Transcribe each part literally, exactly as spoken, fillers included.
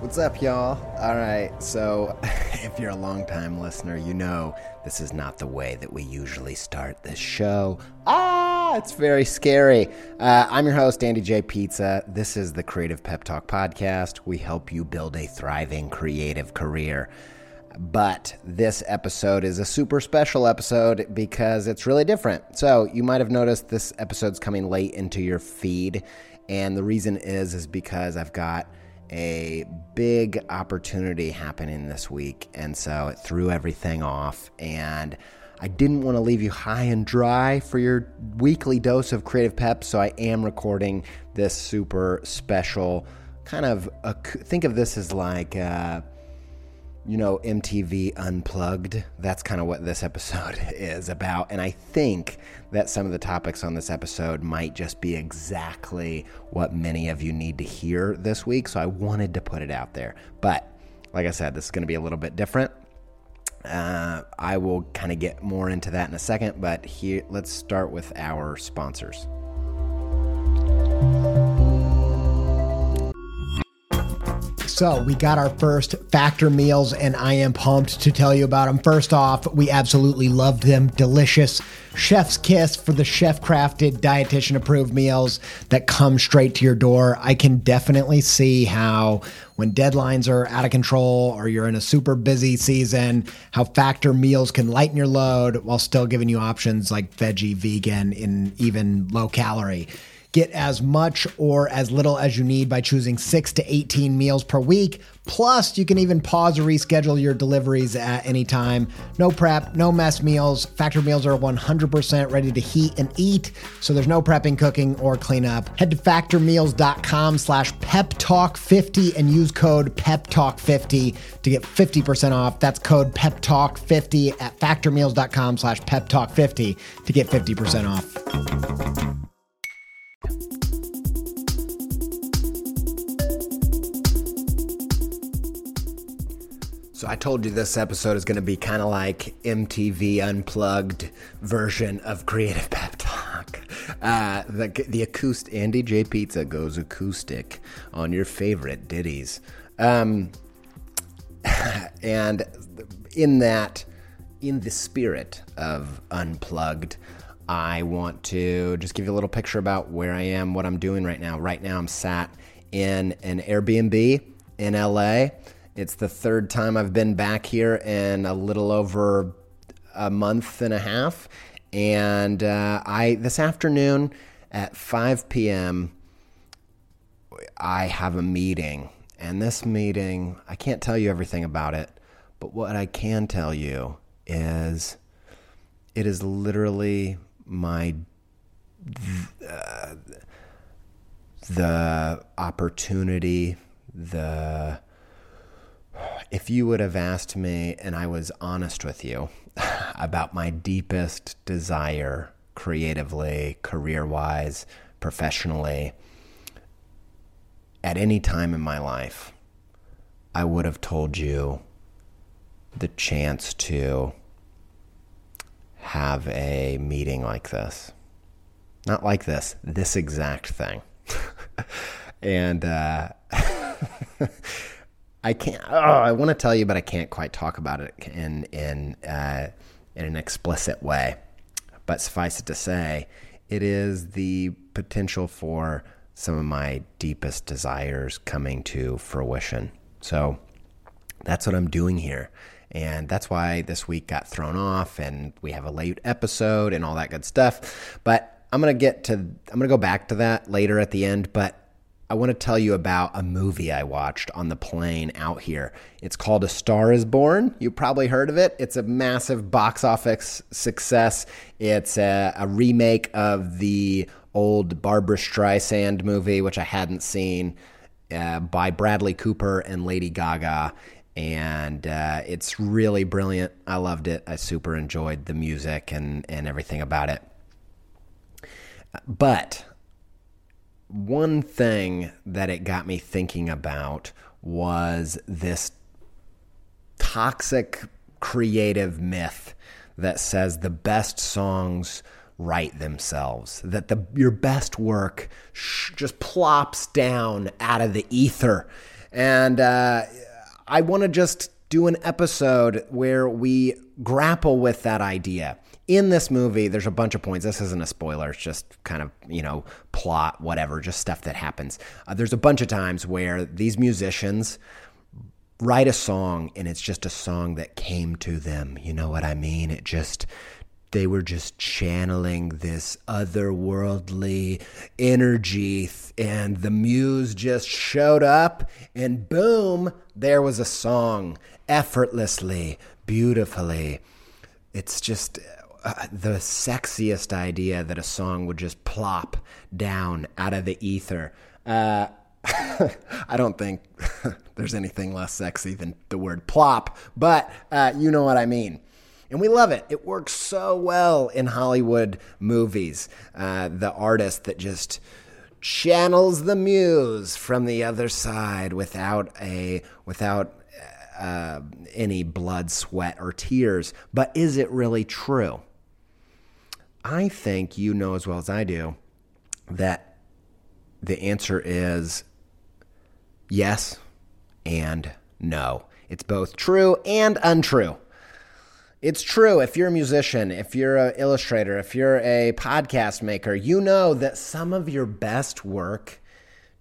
What's up, y'all? All right, so if you're a long-time listener, you know this is not the way that we usually start this show. Ah, it's very scary. Uh, I'm your host, Andy J. Pizza. This is the Creative Pep Talk Podcast. We help you build a thriving creative career. But this episode is a super special episode because it's really different. So you might have noticed this episode's coming late into your feed. And the reason is, is because I've got a big opportunity happening this week. And so it threw everything off. And I didn't want to leave you high and dry for your weekly dose of creative pep. So I am recording this super special kind of, a, think of this as like, uh, you know, M T V Unplugged. That's kind of what this episode is about. And I think that some of the topics on this episode might just be exactly what many of you need to hear this week. So I wanted to put it out there. But like I said, this is going to be a little bit different. Uh, I will kind of get more into that in a second. But here, let's start with our sponsors. So we got our first Factor Meals, and I am pumped to tell you about them. First off, we absolutely loved them. Delicious. Chef's kiss for the chef-crafted, dietitian-approved meals that come straight to your door. I can definitely see how when deadlines are out of control or you're in a super busy season, how Factor Meals can lighten your load while still giving you options like veggie, vegan, and even low-calorie. Get as much or as little as you need by choosing six to eighteen meals per week. Plus, you can even pause or reschedule your deliveries at any time. No prep, no mess meals. Factor Meals are one hundred percent ready to heat and eat, so there's no prepping, cooking, or cleanup. Head to factormeals.com slash peptalk50 and use code peptalk fifty to get fifty percent off. That's code peptalk fifty at factormeals.com slash peptalk50 to get fifty percent off. So I told you this episode is going to be kind of like M T V Unplugged version of Creative Pep Talk. Uh, the the acoustic, Andy J. Pizza goes acoustic on your favorite ditties. Um, and in that, in the spirit of Unplugged, I want to just give you a little picture about where I am, what I'm doing right now. Right now I'm sat in an Airbnb in L A. It's the third time I've been back here in a little over a month and a half. And uh, I this afternoon at five p.m., I have a meeting. And this meeting, I can't tell you everything about it, but what I can tell you is it is literally my uh, the opportunity, the... If you would have asked me and I was honest with you about my deepest desire creatively, career-wise, professionally, at any time in my life, I would have told you the chance to have a meeting like this. Not like this, this exact thing. and... uh I can't, oh, I want to tell you, but I can't quite talk about it in in uh, in an explicit way. But suffice it to say, it is the potential for some of my deepest desires coming to fruition. So that's what I'm doing here. And that's why this week got thrown off and we have a late episode and all that good stuff. But I'm going to get to, I'm going to go back to that later at the end. But I want to tell you about a movie I watched on the plane out here. It's called A Star is Born. You probably heard of it. It's a massive box office success. It's a, a remake of the old Barbra Streisand movie, which I hadn't seen, uh, by Bradley Cooper and Lady Gaga. And uh, it's really brilliant. I loved it. I super enjoyed the music and, and everything about it. But... one thing that it got me thinking about was this toxic creative myth that says the best songs write themselves, that the your best work sh- just plops down out of the ether. And uh, I want to just do an episode where we grapple with that idea. In this movie, there's a bunch of points. This isn't a spoiler. It's just kind of, you know, plot, whatever, just stuff that happens. Uh, there's a bunch of times where these musicians write a song and it's just a song that came to them. You know what I mean? It just, they were just channeling this otherworldly energy and the muse just showed up and boom, there was a song effortlessly, beautifully. It's just... Uh, the sexiest idea that a song would just plop down out of the ether. Uh, I don't think there's anything less sexy than the word plop, but uh, you know what I mean. And we love it. It works so well in Hollywood movies. Uh, the artist that just channels the muse from the other side without a without uh, any blood, sweat, or tears. But is it really true? I think you know as well as I do that the answer is yes and no. It's both true and untrue. It's true if you're a musician, if you're an illustrator, if you're a podcast maker, you know that some of your best work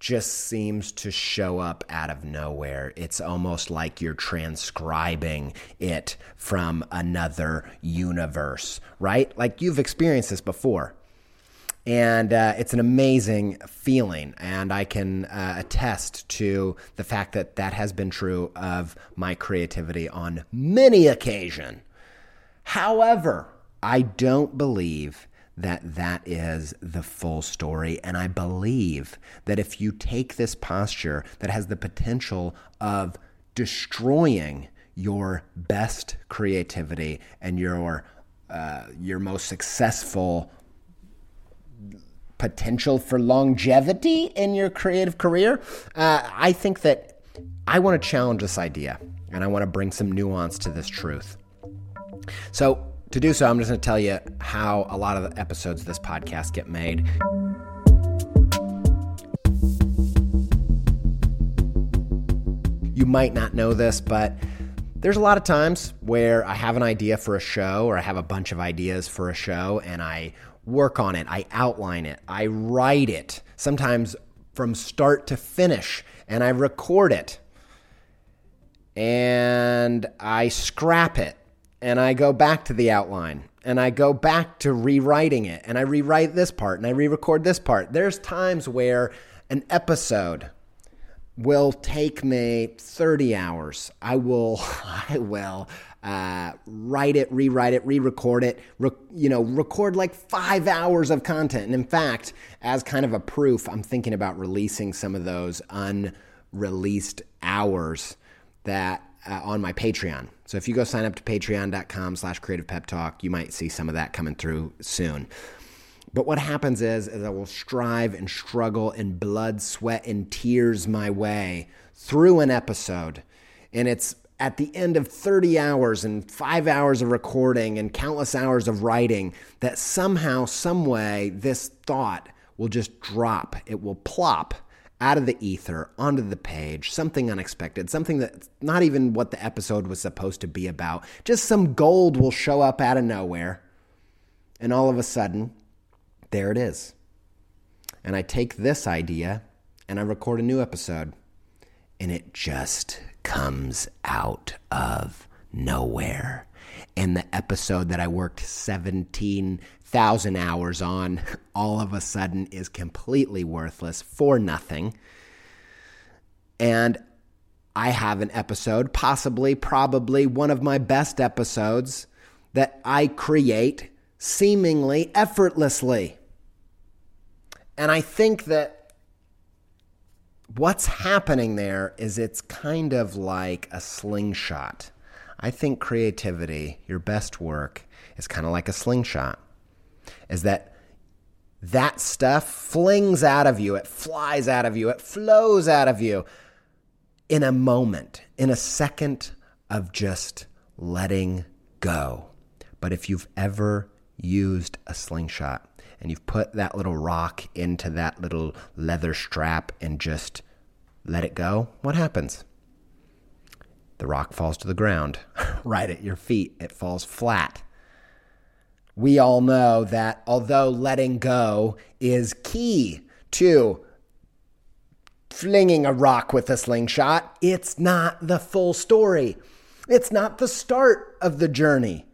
just seems to show up out of nowhere. It's almost like you're transcribing it from another universe, right? Like you've experienced this before. And uh, it's an amazing feeling. And I can uh, attest to the fact that that has been true of my creativity on many occasions. However, I don't believe that that is the full story. And I believe that if you take this posture that has the potential of destroying your best creativity and your uh, your most successful potential for longevity in your creative career, uh, I think that I want to challenge this idea and I want to bring some nuance to this truth. So, to do so, I'm just going to tell you how a lot of the episodes of this podcast get made. You might not know this, but there's a lot of times where I have an idea for a show or I have a bunch of ideas for a show and I work on it, I outline it, I write it, sometimes from start to finish, and I record it and I scrap it. And I go back to the outline and I go back to rewriting it and I rewrite this part and I re-record this part. There's times where an episode will take me thirty hours. I will, I will uh, write it, rewrite it, re-record it, re- you know, record like five hours of content. And in fact, as kind of a proof, I'm thinking about releasing some of those unreleased hours that Uh, on my Patreon. So if you go sign up to patreon.com slash creative pep talk, you might see some of that coming through soon. But what happens is, is I will strive and struggle in blood, sweat, and tears my way through an episode. And it's at the end of thirty hours and five hours of recording and countless hours of writing that somehow, some way, this thought will just drop. It will plop out of the ether, onto the page, something unexpected, something that's not even what the episode was supposed to be about. Just some gold will show up out of nowhere. And all of a sudden, there it is. And I take this idea and I record a new episode. And it just comes out of nowhere. And the episode that I worked seventeen thousand hours on, all of a sudden is completely worthless for nothing. And I have an episode, possibly, probably one of my best episodes that I create seemingly effortlessly. And I think that what's happening there is it's kind of like a slingshot. I think creativity, your best work, is kind of like a slingshot. Is that that stuff flings out of you, it flies out of you, it flows out of you in a moment, in a second of just letting go. But if you've ever used a slingshot and you've put that little rock into that little leather strap and just let it go, what happens? The rock falls to the ground, right at your feet. It falls flat. We all know that although letting go is key to flinging a rock with a slingshot, it's not the full story. It's not the start of the journey.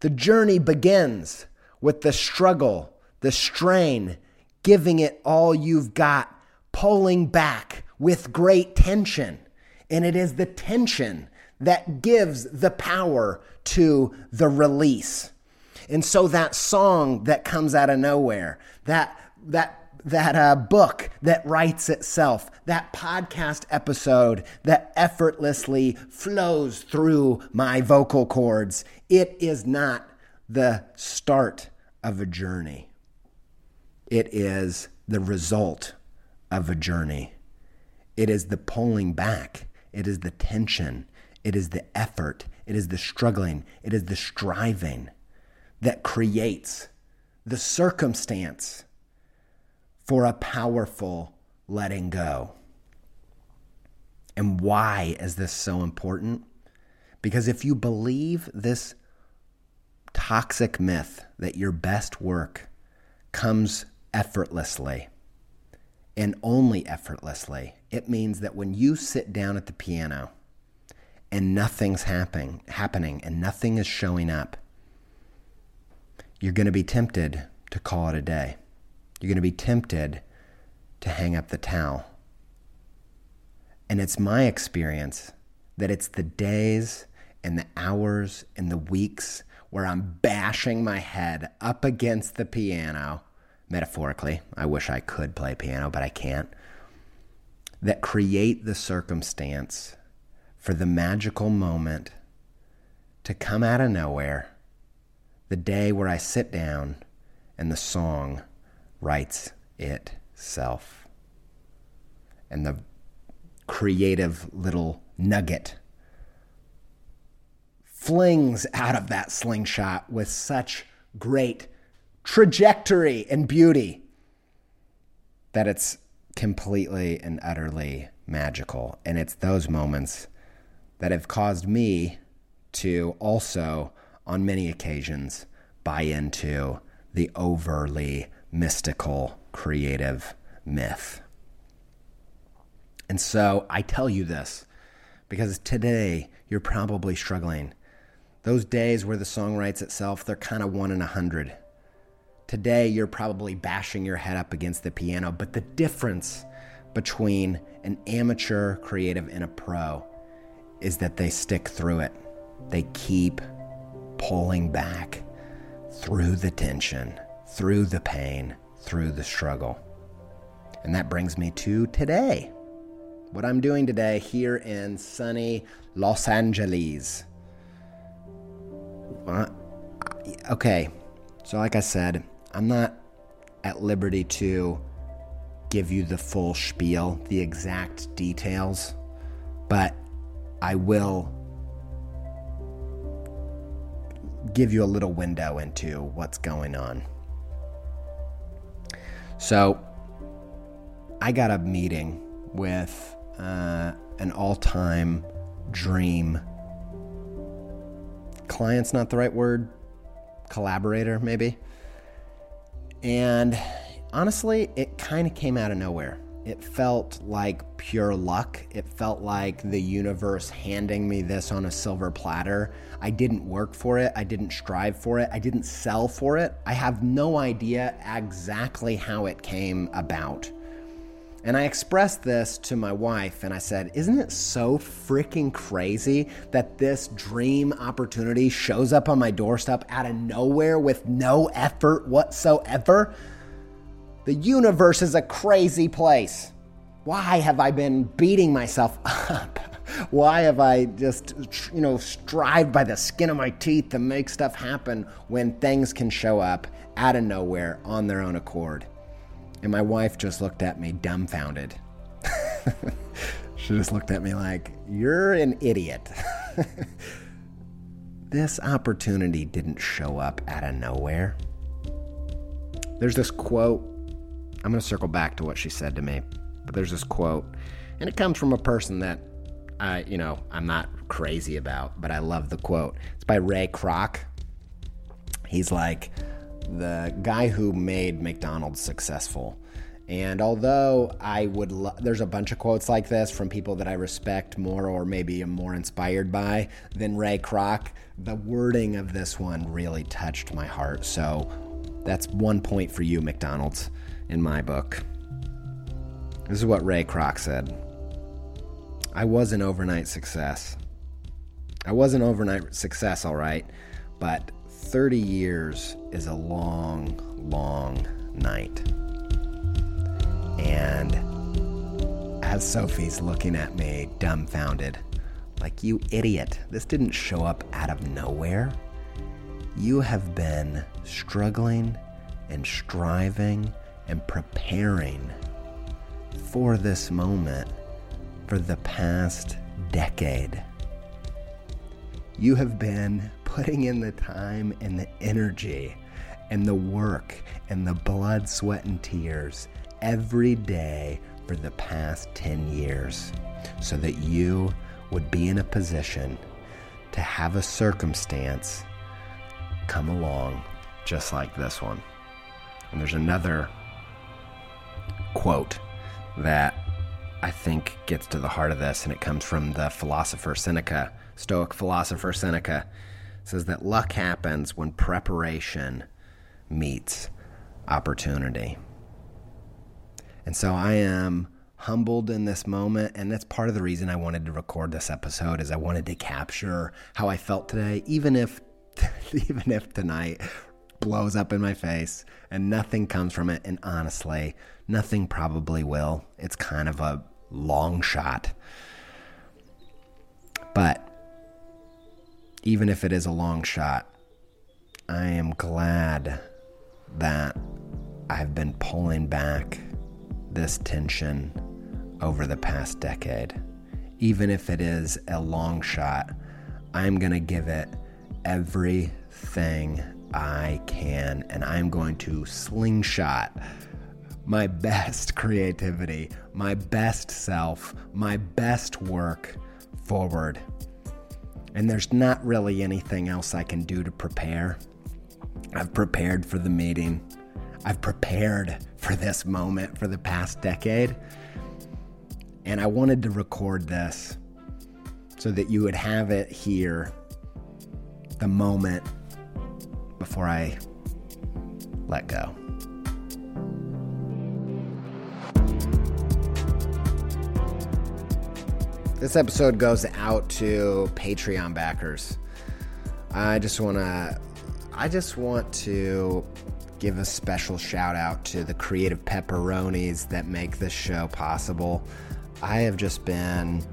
The journey begins with the struggle, the strain, giving it all you've got, pulling back with great tension. And it is the tension that gives the power to the release. And so that song that comes out of nowhere, that that that uh, book that writes itself, that podcast episode that effortlessly flows through my vocal cords, it is not the start of a journey. It is the result of a journey. It is the pulling back. It is the tension. It is the effort. It is the struggling. It is the striving that creates the circumstance for a powerful letting go. And why is this so important? Because if you believe this toxic myth that your best work comes effortlessly and only effortlessly, it means that when you sit down at the piano and nothing's happening, happening and nothing is showing up, you're going to be tempted to call it a day. You're going to be tempted to hang up the towel. And it's my experience that it's the days and the hours and the weeks where I'm bashing my head up against the piano, metaphorically. I wish I could play piano, but I can't. That create the circumstance for the magical moment to come out of nowhere. The day where I sit down and the song writes itself. And the creative little nugget flings out of that slingshot with such great trajectory and beauty that it's completely and utterly magical. And it's those moments that have caused me to also, on many occasions, buy into the overly mystical creative myth. And so I tell you this because today you're probably struggling. Those days where the song writes itself, they're kind of one in a hundred. Today you're probably bashing your head up against the piano, but the difference between an amateur creative and a pro is that they stick through it. They keep pulling back through the tension, through the pain, through the struggle. And that brings me to today. What I'm doing today here in sunny Los Angeles. Uh, okay, so like I said, I'm not at liberty to give you the full spiel, the exact details, but I will give you a little window into what's going on. So I got a meeting with uh, an all-time dream client's not the right word, collaborator maybe. And honestly, it kind of came out of nowhere. It felt like pure luck. It felt like the universe handing me this on a silver platter. I didn't work for it. I didn't strive for it. I didn't sell for it. I have no idea exactly how it came about. And I expressed this to my wife and I said, isn't it so freaking crazy that this dream opportunity shows up on my doorstep out of nowhere with no effort whatsoever? The universe is a crazy place. Why have I been beating myself up? Why have I just, you know, strived by the skin of my teeth to make stuff happen when things can show up out of nowhere on their own accord? And my wife just looked at me dumbfounded. She just looked at me like, you're an idiot. This opportunity didn't show up out of nowhere. There's this quote. I'm going to circle back to what she said to me But there's this quote, and it comes from a person that I, you know, I'm not crazy about, but I love the quote. It's by Ray Kroc. He's like the guy who made McDonald's successful. And although I would, lo- there's a bunch of quotes like this from people that I respect more, or maybe am more inspired by than Ray Kroc, the wording of this one really touched my heart. So that's one point for you, McDonald's, in my book. This is what Ray Kroc said. I was an overnight success. I was an overnight success, all right, but thirty years is a long, long night. And as Sophie's looking at me, dumbfounded, like, you idiot, this didn't show up out of nowhere. You have been struggling and striving and preparing for this moment for the past decade. You have been putting in the time and the energy and the work and the blood, sweat, and tears every day for the past ten years so that you would be in a position to have a circumstance come along just like this one. And there's another quote that I think gets to the heart of this, and it comes from the philosopher Seneca, Stoic philosopher Seneca. It says that luck happens when preparation meets opportunity. And so I am humbled in this moment, and that's part of the reason I wanted to record this episode, is I wanted to capture how I felt today, even if even if tonight blows up in my face and nothing comes from it, and honestly, nothing probably will. It's kind of a long shot. But even if it is a long shot, I am glad that I've been pulling back this tension over the past decade. Even if it is a long shot, I'm going to give it everything I can, and I'm going to slingshot my best creativity, my best self, my best work forward. And there's not really anything else I can do to prepare. I've prepared for the meeting. I've prepared for this moment for the past decade. And I wanted to record this so that you would have it here, the moment before I let go. This episode goes out to Patreon backers. I just want to I just want to give a special shout out to the creative pepperonis that make this show possible. I have just been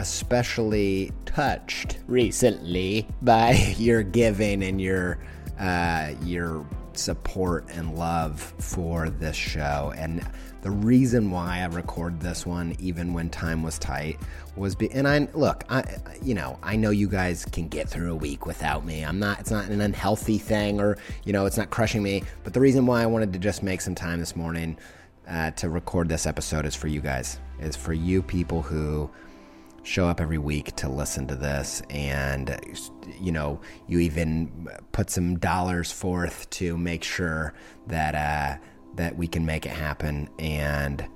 especially touched recently by your giving and your uh, your support and love for this show. And the reason why I record this one, even when time was tight, was be and I look, I you know, I know you guys can get through a week without me. I'm not, it's not an unhealthy thing, or, you know, it's not crushing me. But the reason why I wanted to just make some time this morning uh, to record this episode is for you guys, is for you people who show up every week to listen to this, and, you know, you even put some dollars forth to make sure that uh, that we can make it happen. And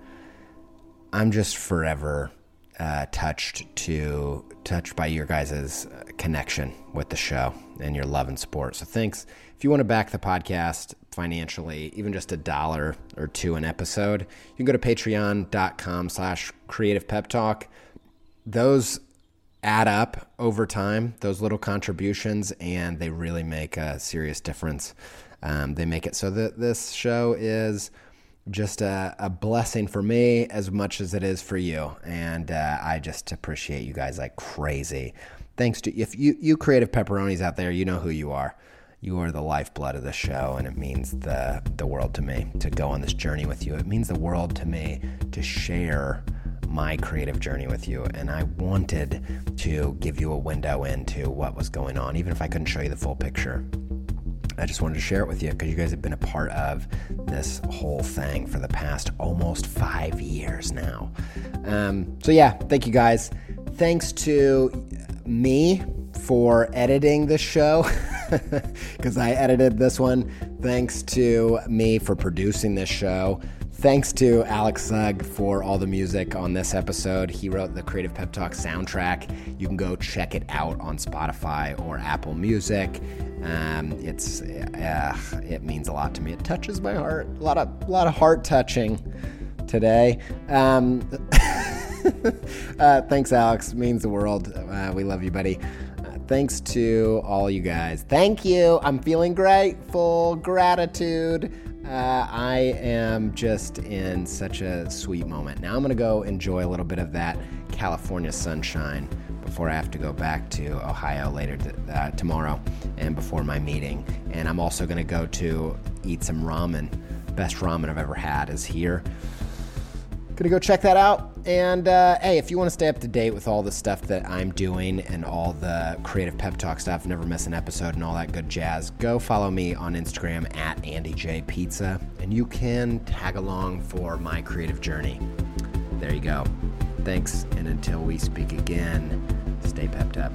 I'm just forever uh, touched to touched by your guys' connection with the show and your love and support. So thanks. If you want to back the podcast financially, even just a dollar or two an episode, you can go to patreon.com slash creative pep talk. Those add up over time, those little contributions, and they really make a serious difference. Um, they make it so that this show is just a, a blessing for me as much as it is for you. And uh, I just appreciate you guys like crazy. Thanks to if you, you creative pepperonis out there, you know who you are. You are the lifeblood of the show, and it means the, the world to me to go on this journey with you. It means the world to me to share my creative journey with you, and I wanted to give you a window into what was going on, even if I couldn't show you the full picture. I just wanted to share it with you because you guys have been a part of this whole thing for the past almost five years now. Um, so yeah, thank you guys. Thanks to me for editing this show because I edited this one. Thanks to me for producing this show. Thanks to Alex Sugg for all the music on this episode. He wrote the Creative Pep Talk soundtrack. You can go check it out on Spotify or Apple Music. Um, it's uh, it means a lot to me. It touches my heart. A lot of a lot of heart touching today. Um, uh, thanks, Alex. It means the world. Uh, we love you, buddy. Uh, thanks to all you guys. Thank you. I'm feeling grateful. Gratitude. Uh, I am just in such a sweet moment. Now I'm going to go enjoy a little bit of that California sunshine before I have to go back to Ohio later t- uh, tomorrow and before my meeting. And I'm also going to go to eat some ramen. Best ramen I've ever had is here. Going to go check that out. And uh, hey, if you want to stay up to date with all the stuff that I'm doing and all the Creative Pep Talk stuff, never miss an episode and all that good jazz, go follow me on Instagram at Andy J. Pizza, and you can tag along for my creative journey. There you go. Thanks, and until we speak again, stay pepped up.